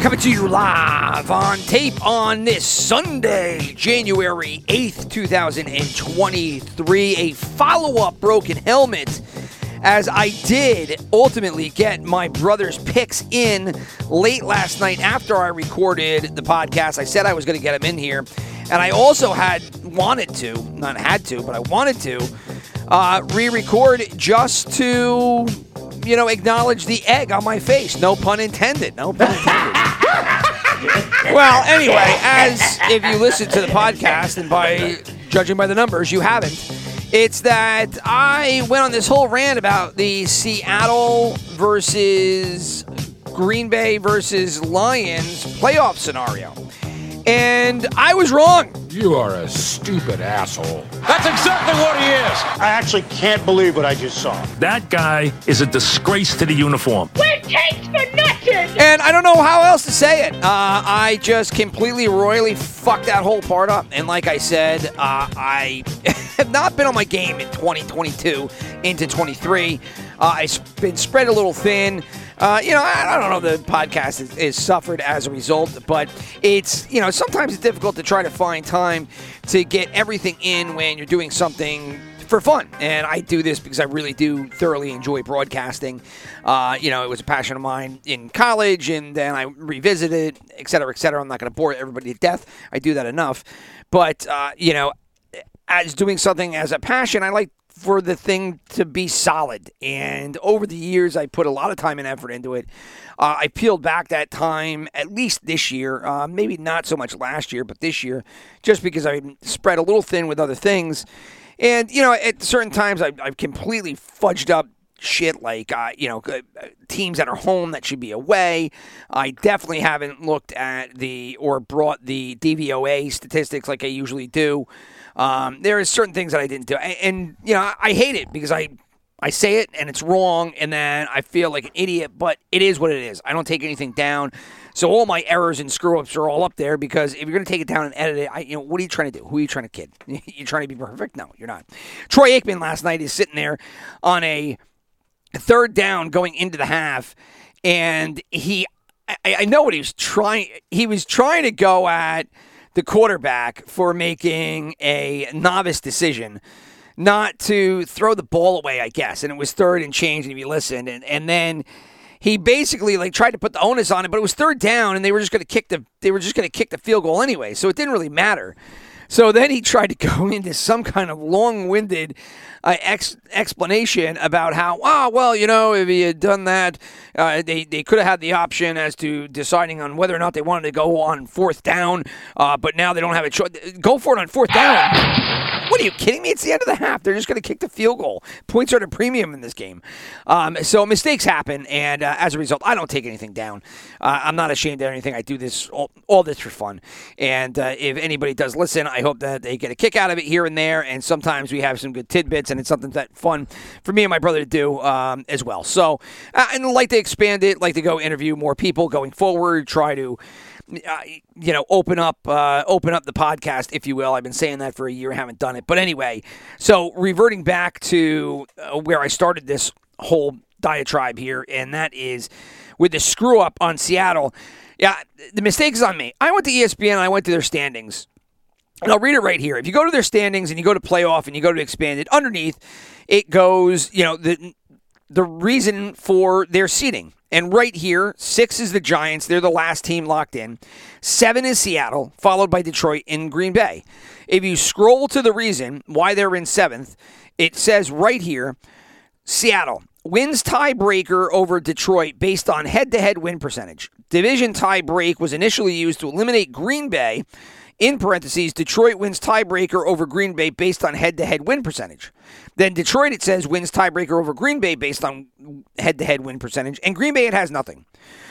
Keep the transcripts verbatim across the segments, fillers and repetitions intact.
Coming to you live on tape on this Sunday, January eighth, twenty twenty-three. A follow-up Broken Helmet, as I did ultimately get my brother's picks in late last night after I recorded the podcast. I said I was going to get him in here, and I also had wanted to, not had to, but I wanted to uh, re-record just to, you know, acknowledge the egg on my face. No pun intended. No pun intended. Well, anyway, as if you listen to the podcast, and by judging by the numbers, you haven't, it's that I went on this whole rant about the Seattle versus Green Bay versus Lions playoff scenario. And I was wrong. You are a stupid asshole. That's exactly what he is. I actually can't believe what I just saw. That guy is a disgrace to the uniform. We're takes for nothing. And I don't know how else to say it. Uh, I just completely, royally fucked that whole part up. And like I said, uh, I have not been on my game in twenty twenty-two into twenty-three. Uh, I've been spread a little thin. Uh, you know, I don't know if the podcast is, is suffered as a result, but it's, you know, sometimes it's difficult to try to find time to get everything in when you're doing something for fun. And I do this because I really do thoroughly enjoy broadcasting. Uh, you know, it was a passion of mine in college, and then I revisited, et cetera, et cetera. I'm not going to bore everybody to death. I do that enough. But, uh, you know, as doing something as a passion, I like for the thing to be solid. And over the years, I put a lot of time and effort into it. Uh, I peeled back that time, at least this year, uh, maybe not so much last year, but this year, just because I spread a little thin with other things. And, you know, at certain times, I've, I've completely fudged up shit like, uh, you know, teams that are home that should be away. I definitely haven't looked at the, or brought the D V O A statistics like I usually do. Um, there is certain things that I didn't do. And, and you know, I, I hate it because I, I say it and it's wrong, and then I feel like an idiot, but it is what it is. I don't take anything down. So all my errors and screw-ups are all up there, because if you're going to take it down and edit it, I, you know, what are you trying to do? Who are you trying to kid? You're trying to be perfect? No, you're not. Troy Aikman last night is sitting there on a third down going into the half, and he I, I know what he was trying. He was trying to go at the quarterback for making a novice decision not to throw the ball away, I guess. And it was third and change, and he listened. And, and then he basically like tried to put the onus on it, but it was third down, and they were just going to kick the they were just going to kick the field goal anyway, so it didn't really matter. So then he tried to go into some kind of long-winded uh, ex- explanation about how, oh, well, you know, if he had done that, uh, they, they could have had the option as to deciding on whether or not they wanted to go on fourth down, uh, but now they don't have a choice. Go for it on fourth down. What are you kidding me? It's the end of the half. They're just going to kick the field goal. Points are at a premium in this game. Um, so mistakes happen, and uh, as a result, I don't take anything down. Uh, I'm not ashamed of anything. I do this all, all this for fun. And uh, if anybody does listen, I I hope that they get a kick out of it here and there, and sometimes we have some good tidbits, and it's something that's fun for me and my brother to do um, as well. So, uh, and I'd like to expand it, like to go interview more people going forward, try to, uh, you know, open up uh, open up the podcast, if you will. I've been saying that for a year, haven't done it. But anyway, so reverting back to uh, where I started this whole diatribe here, and that is with the screw-up on Seattle. Yeah, the mistake is on me. I went to E S P N, and I went to their standings. And I'll read it right here. If you go to their standings and you go to playoff and you go to expanded, underneath it goes, you know, the the reason for their seeding. And right here, six is the Giants. They're the last team locked in. Seven is Seattle, followed by Detroit and Green Bay. If you scroll to the reason why they're in seventh, it says right here, Seattle wins tiebreaker over Detroit based on head-to-head win percentage. Division tiebreak was initially used to eliminate Green Bay. In parentheses, Detroit wins tiebreaker over Green Bay based on head-to-head win percentage. Then Detroit, it says, wins tiebreaker over Green Bay based on head-to-head win percentage. And Green Bay, it has nothing.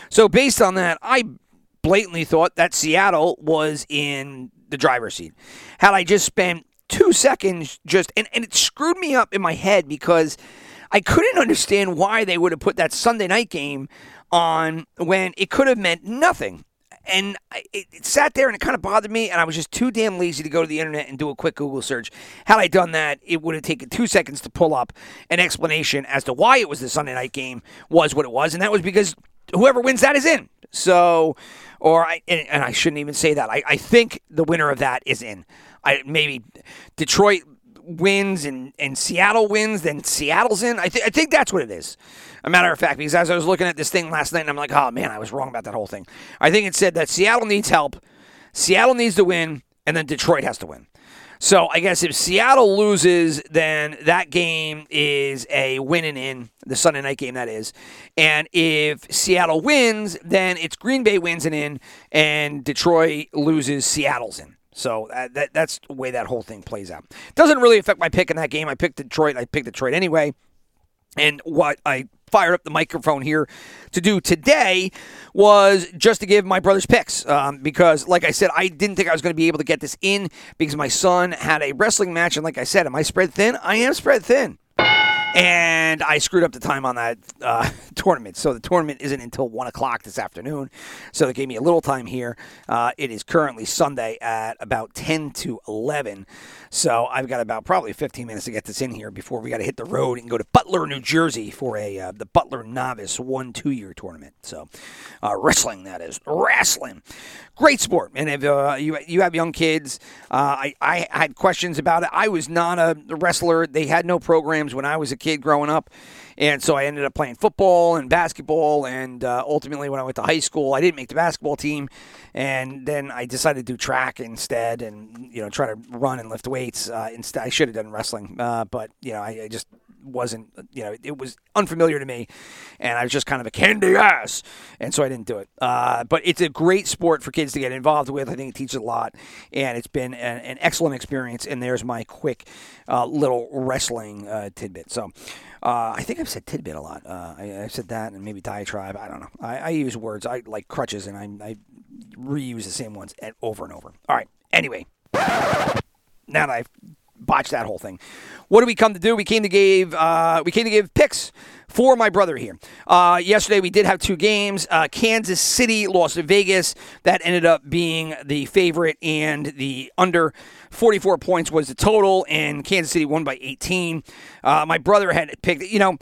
So based on that, I blatantly thought that Seattle was in the driver's seat. Had I just spent two seconds just, and, and it screwed me up in my head because I couldn't understand why they would have put that Sunday night game on when it could have meant nothing. And I, it, it sat there and it kind of bothered me, and I was just too damn lazy to go to the internet and do a quick Google search. Had I done that, it would have taken two seconds to pull up an explanation as to why it was the Sunday night game was what it was, and that was because whoever wins that is in. So, or I, and, and I shouldn't even say that. I, I think the winner of that is in. I maybe Detroit wins and, and Seattle wins, then Seattle's in. I, th- I think that's what it is. A matter of fact, because as I was looking at this thing last night, and I'm like, oh, man, I was wrong about that whole thing. I think it said that Seattle needs help, Seattle needs to win, and then Detroit has to win. So I guess if Seattle loses, then that game is a win and in, the Sunday night game that is. And if Seattle wins, then it's Green Bay wins and in, and Detroit loses, Seattle's in. So uh, that that's the way that whole thing plays out. Doesn't really affect my pick in that game. I picked Detroit. I picked Detroit anyway. And what I fired up the microphone here to do today was just to give my brother's picks um, because, like I said, I didn't think I was going to be able to get this in because my son had a wrestling match. And like I said, am I spread thin? I am spread thin. And I screwed up the time on that uh, tournament. So the tournament isn't until one o'clock this afternoon. So it gave me a little time here. Uh, it is currently Sunday at about ten to eleven. So I've got about probably fifteen minutes to get this in here before we got to hit the road and go to Butler, New Jersey for a uh, the Butler Novice one two year tournament. So uh, wrestling, that is. Wrestling. Great sport. And if uh, you you have young kids, uh, I, I had questions about it. I was not a wrestler. They had no programs when I was a kid growing up, and so I ended up playing football and basketball, and uh, ultimately when I went to high school I didn't make the basketball team, and then I decided to do track instead, and you know, try to run and lift weights uh, instead. I should have done wrestling, uh, but you know, I, I just wasn't, you know, it was unfamiliar to me, and I was just kind of a candy ass, and so I didn't do it. Uh, but it's a great sport for kids to get involved with. I think it teaches a lot, and it's been an, an excellent experience. And there's my quick uh, little wrestling uh, tidbit. So uh, I think I've said tidbit a lot. Uh, I, I said that, and maybe diatribe. I don't know. I, I use words. I like crutches, and I, I reuse the same ones at, over and over. All right. Anyway, now that I've botched that whole thing, what do we come to do? We came to give uh, we came to give picks for my brother here. Uh, yesterday we did have two games. Uh, Kansas City lost to Vegas. That ended up being the favorite, and the under forty-four points was the total, and Kansas City won by eighteen. Uh, my brother had picked, you know,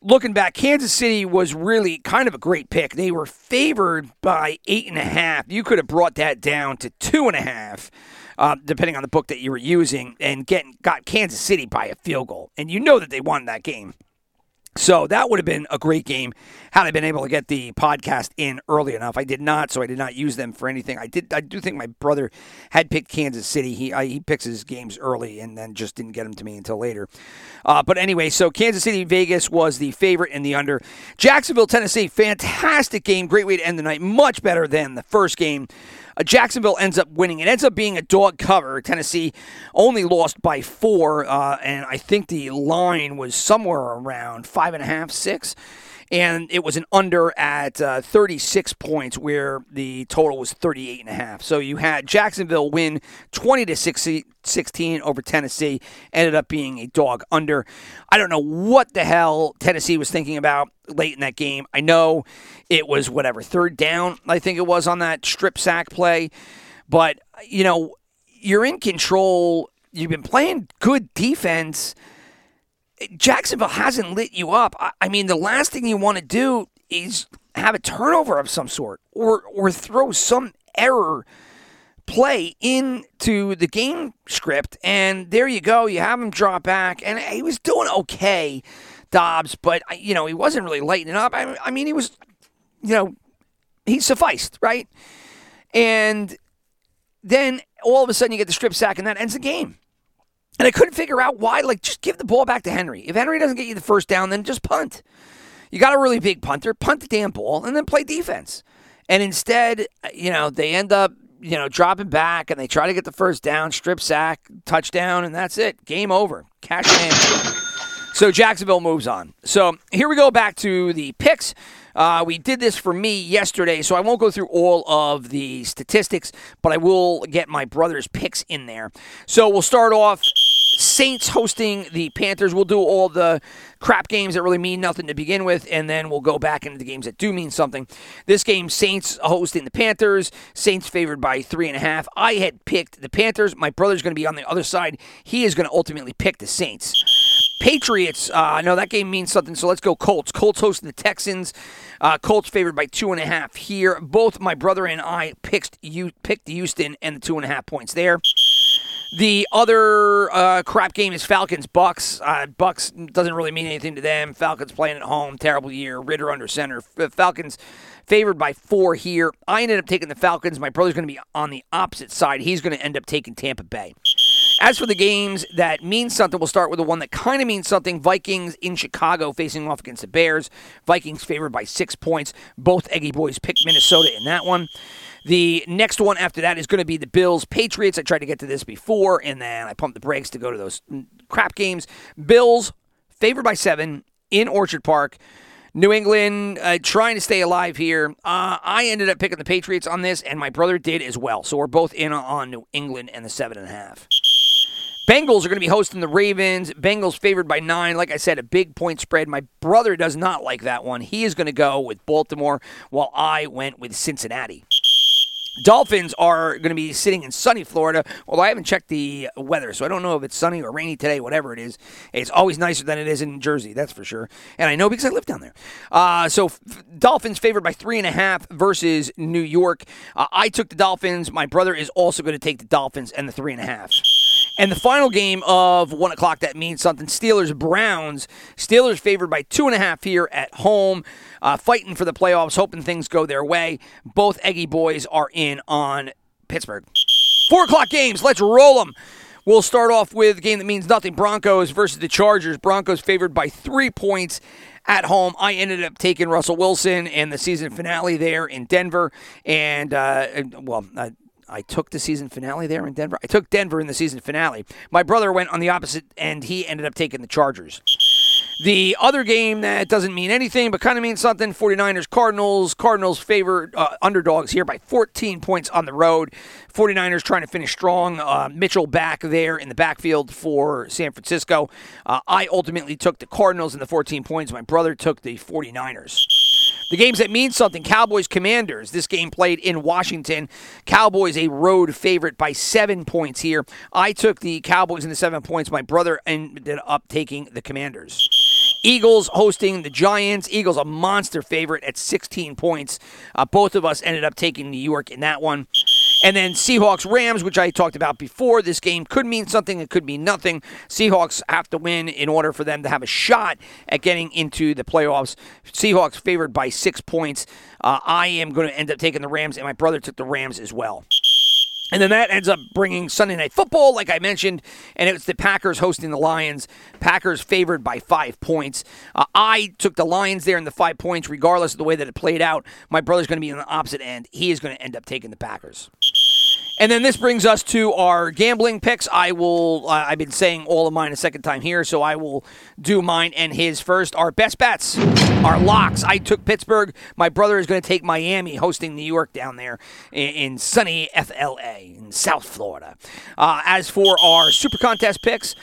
looking back, Kansas City was really kind of a great pick. They were favored by eight and a half. You could have brought that down to two and a half. Uh, depending on the book that you were using, and get, got Kansas City by a field goal. And you know that they won that game. So that would have been a great game had I been able to get the podcast in early enough. I did not, so I did not use them for anything. I did. I do think my brother had picked Kansas City. He I, he picks his games early and then just didn't get them to me until later. Uh, but anyway, so Kansas City, Vegas was the favorite in the under. Jacksonville, Tennessee, fantastic game. Great way to end the night. Much better than the first game. Uh, Jacksonville ends up winning. It ends up being a dog cover. Tennessee only lost by four, uh, and I think the line was somewhere around five and a half, six. And it was an under at uh, thirty-six points, where the total was thirty-eight and a half. So you had Jacksonville win twenty to sixteen over Tennessee. Ended up being a dog under. I don't know what the hell Tennessee was thinking about late in that game. I know it was whatever, third down, I think it was, on that strip sack play. But, you know, you're in control. You've been playing good defense. Jacksonville hasn't lit you up. I mean, the last thing you want to do is have a turnover of some sort, or or throw some error play into the game script. And there you go. You have him draw back. And he was doing okay, Dobbs, but, you know, he wasn't really lighting up. I, I mean, he was, you know, he sufficed, right? And then all of a sudden you get the strip sack, and that ends the game. And I couldn't figure out why. Like, just give the ball back to Henry. If Henry doesn't get you the first down, then just punt. You got a really big punter. Punt the damn ball and then play defense. And instead, you know, they end up, you know, dropping back, and they try to get the first down, strip sack, touchdown, and that's it. Game over. Cash in. So Jacksonville moves on. So here we go back to the picks. Uh, we did this for me yesterday, so I won't go through all of the statistics, but I will get my brother's picks in there. So we'll start off Saints hosting the Panthers. We'll do all the crap games that really mean nothing to begin with, and then we'll go back into the games that do mean something. This game, Saints hosting the Panthers. Saints favored by three and a half. I had picked the Panthers. My brother's going to be on the other side. He is going to ultimately pick the Saints. Patriots, I uh, know that game means something, so let's go Colts. Colts hosting the Texans. Uh, Colts favored by two and a half here. Both my brother and I picked, you, picked Houston and the two and a half points there. The other uh, crap game is Falcons-Bucks. Uh, Bucks doesn't really mean anything to them. Falcons playing at home, terrible year. Ritter under center. Falcons favored by four here. I ended up taking the Falcons. My brother's going to be on the opposite side. He's going to end up taking Tampa Bay. As for the games that mean something, we'll start with the one that kind of means something. Vikings in Chicago facing off against the Bears. Vikings favored by six points. Both Eggy boys picked Minnesota in that one. The next one after that is going to be the Bills Patriots. I tried to get to this before, and then I pumped the brakes to go to those crap games. Bills favored by seven in Orchard Park. New England uh, trying to stay alive here. Uh, I ended up picking the Patriots on this, and my brother did as well. So we're both in on New England and the seven and a half. Bengals are going to be hosting the Ravens. Bengals favored by nine. Like I said, a big point spread. My brother does not like that one. He is going to go with Baltimore, while I went with Cincinnati. Dolphins are going to be sitting in sunny Florida. Well, I haven't checked the weather, so I don't know if it's sunny or rainy today, whatever it is. It's always nicer than it is in Jersey, that's for sure. And I know because I live down there. Uh, so f- Dolphins favored by three and a half versus New York. Uh, I took the Dolphins. My brother is also going to take the Dolphins and the three and a half. And the final game of one o'clock, that means something, Steelers-Browns. Steelers favored by two and a half here at home, uh, fighting for the playoffs, hoping things go their way. Both Eggy boys are in on Pittsburgh. four o'clock games, let's roll them. We'll start off with a game that means nothing, Broncos versus the Chargers. Broncos favored by three points at home. I ended up taking Russell Wilson and the season finale there in Denver. And, uh, well, uh, I took the season finale there in Denver. I took Denver in the season finale. My brother went on the opposite, and he ended up taking the Chargers. The other game that doesn't mean anything but kind of means something, forty-niners, Cardinals. Cardinals favored uh, underdogs here by fourteen points on the road. forty-niners trying to finish strong. Uh, Mitchell back there in the backfield for San Francisco. Uh, I ultimately took the Cardinals in the fourteen points. My brother took the forty-niners. The games that mean something, Cowboys-Commanders. This game played in Washington. Cowboys a road favorite by seven points here. I took the Cowboys in the seven points. My brother ended up taking the Commanders. Eagles hosting the Giants. Eagles a monster favorite at sixteen points. Uh, both of us ended up taking New York in that one. And then Seahawks-Rams, which I talked about before. This game could mean something. It could mean nothing. Seahawks have to win in order for them to have a shot at getting into the playoffs. Seahawks favored by six points. Uh, I am going to end up taking the Rams, and my brother took the Rams as well. And then that ends up bringing Sunday Night Football, like I mentioned, and it was the Packers hosting the Lions. Packers favored by five points. Uh, I took the Lions there in the five points, regardless of the way that it played out. My brother's going to be on the opposite end. He is going to end up taking the Packers. And then this brings us to our gambling picks. I will, uh, I've been saying all of mine a second time here, so I will do mine and his first. Our best bets are locks. I took Pittsburgh. My brother is going to take Miami, hosting New York down there in, in sunny F L A in South Florida. Uh, as for our Super Contest picks,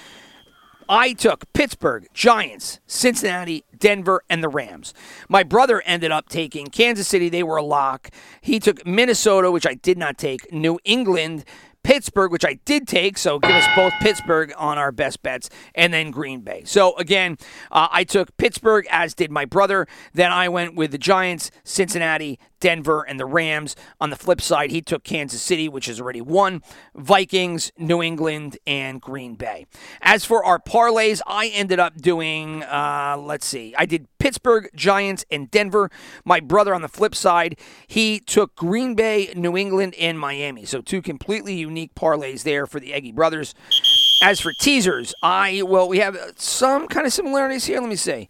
I took Pittsburgh, Giants, Cincinnati, Denver, and the Rams. My brother ended up taking Kansas City. They were a lock. He took Minnesota, which I did not take. New England, Pittsburgh, which I did take. So give us both Pittsburgh on our best bets. And then Green Bay. So, again, uh, I took Pittsburgh, as did my brother. Then I went with the Giants, Cincinnati, Denver, and the Rams. On the flip side, he took Kansas City, which has already won, Vikings, New England, and Green Bay. As for our parlays, I ended up doing, uh, let's see, I did Pittsburgh, Giants, and Denver. My brother, on the flip side, he took Green Bay, New England, and Miami. So two completely unique parlays there for the Eggy brothers. As for teasers, I, well, we have some kind of similarities here. Let me see.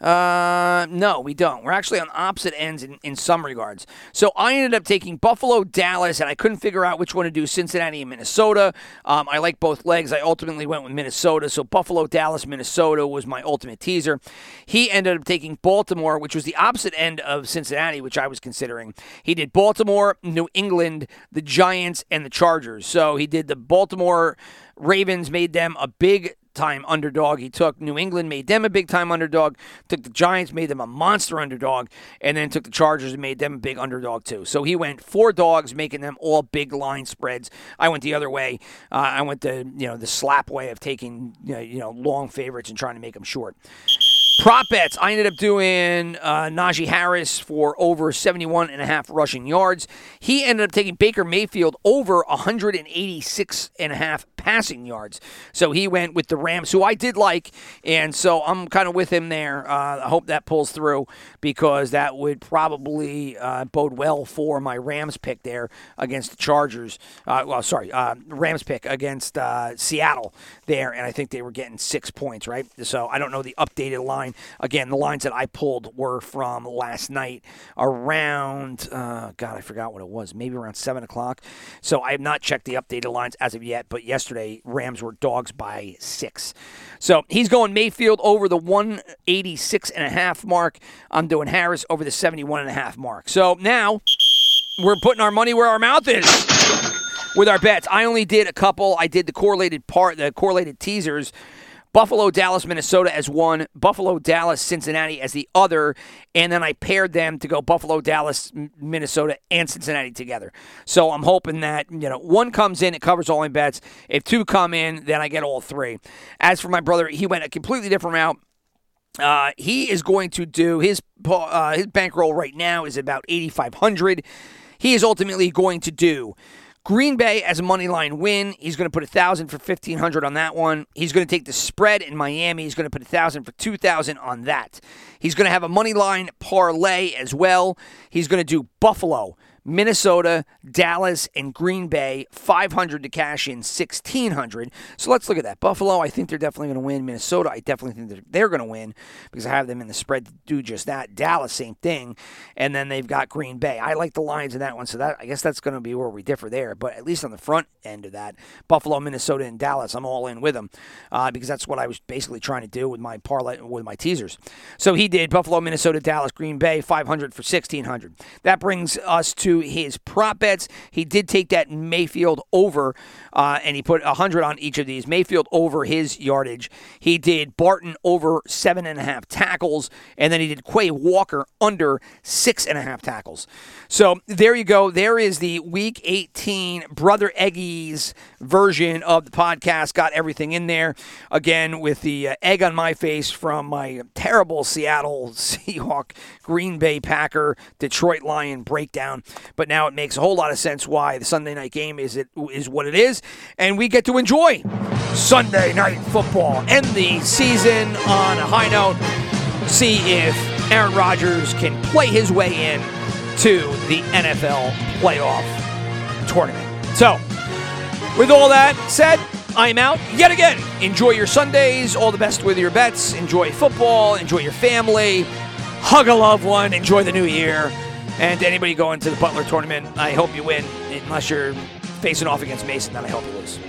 Uh, no, we don't. We're actually on opposite ends in, in some regards. So I ended up taking Buffalo, Dallas, and I couldn't figure out which one to do, Cincinnati and Minnesota. Um, I like both legs. I ultimately went with Minnesota. So Buffalo, Dallas, Minnesota was my ultimate teaser. He ended up taking Baltimore, which was the opposite end of Cincinnati, which I was considering. He did Baltimore, New England, the Giants, and the Chargers. So he did the Baltimore Ravens, made them a big time underdog. He took New England, made them a big time underdog, took the Giants, made them a monster underdog, and then took the Chargers and made them a big underdog too. So he went four dogs, making them all big line spreads. I went the other way. Uh, I went the, you know, the slap way of taking, you know, you know, long favorites and trying to make them short. Prop bets, I ended up doing uh, Najee Harris for over seventy-one and a half rushing yards. He ended up taking Baker Mayfield over one hundred eighty-six and a half passing yards. So he went with the Rams, who I did like, and so I'm kind of with him there. Uh, I hope that pulls through because that would probably uh, bode well for my Rams pick there against the Chargers. Uh, well, sorry, uh, Rams pick against uh, Seattle there, and I think they were getting six points, right? So I don't know the updated line. Again, the lines that I pulled were from last night around, uh, God, I forgot what it was, maybe around seven o'clock. So I have not checked the updated lines as of yet, but yesterday Rams were dogs by six. So he's going Mayfield over the one hundred eighty-six and a half mark. I'm doing Harris over the seventy-one and a half mark. So now we're putting our money where our mouth is with our bets. I only did a couple. I did the correlated part, the correlated teasers. Buffalo, Dallas, Minnesota as one, Buffalo, Dallas, Cincinnati as the other, and then I paired them to go Buffalo, Dallas, Minnesota, and Cincinnati together. So I'm hoping that, you know, one comes in, it covers all my bets. If two come in, then I get all three. As for my brother, he went a completely different route. Uh, he is going to do his uh, his bankroll right now is about eighty-five hundred. He is ultimately going to do Green Bay as a money line win. He's going to put one thousand for fifteen hundred on that one. He's going to take the spread in Miami. He's going to put one thousand for two thousand on that. He's going to have a money line parlay as well. He's going to do Buffalo, Minnesota, Dallas, and Green Bay, five hundred to cash in, sixteen hundred. So let's look at that. Buffalo, I think they're definitely going to win. Minnesota, I definitely think they're, they're going to win because I have them in the spread to do just that. Dallas, same thing. And then they've got Green Bay. I like the lines in that one, so that I guess that's going to be where we differ there. But at least on the front end of that, Buffalo, Minnesota, and Dallas, I'm all in with them uh, because that's what I was basically trying to do with my parlay, with my teasers. So he did Buffalo, Minnesota, Dallas, Green Bay, five hundred for sixteen hundred. That brings us to his prop bets. He did take that Mayfield over, uh, and he put one hundred on each of these. Mayfield over his yardage. He did Barton over seven and a half tackles, and then he did Quay Walker under six and a half tackles. So there you go. There is the Week eighteen Brother Eggy's version of the podcast. Got everything in there. Again, with the uh, egg on my face from my terrible Seattle Seahawk, Green Bay Packer, Detroit Lion breakdown. But now it makes a whole lot of sense why the Sunday night game is it is what it is, and we get to enjoy Sunday night football. End the season on a high note. See if Aaron Rodgers can play his way in to the N F L playoff tournament. So, with all that said, I'm out yet again. Enjoy your Sundays. All the best with your bets. Enjoy football. Enjoy your family. Hug a loved one. Enjoy the new year. And anybody going to the Butler tournament, I hope you win. Unless you're facing off against Mason, then I hope you lose. So,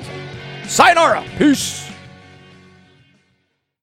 sayonara. Peace.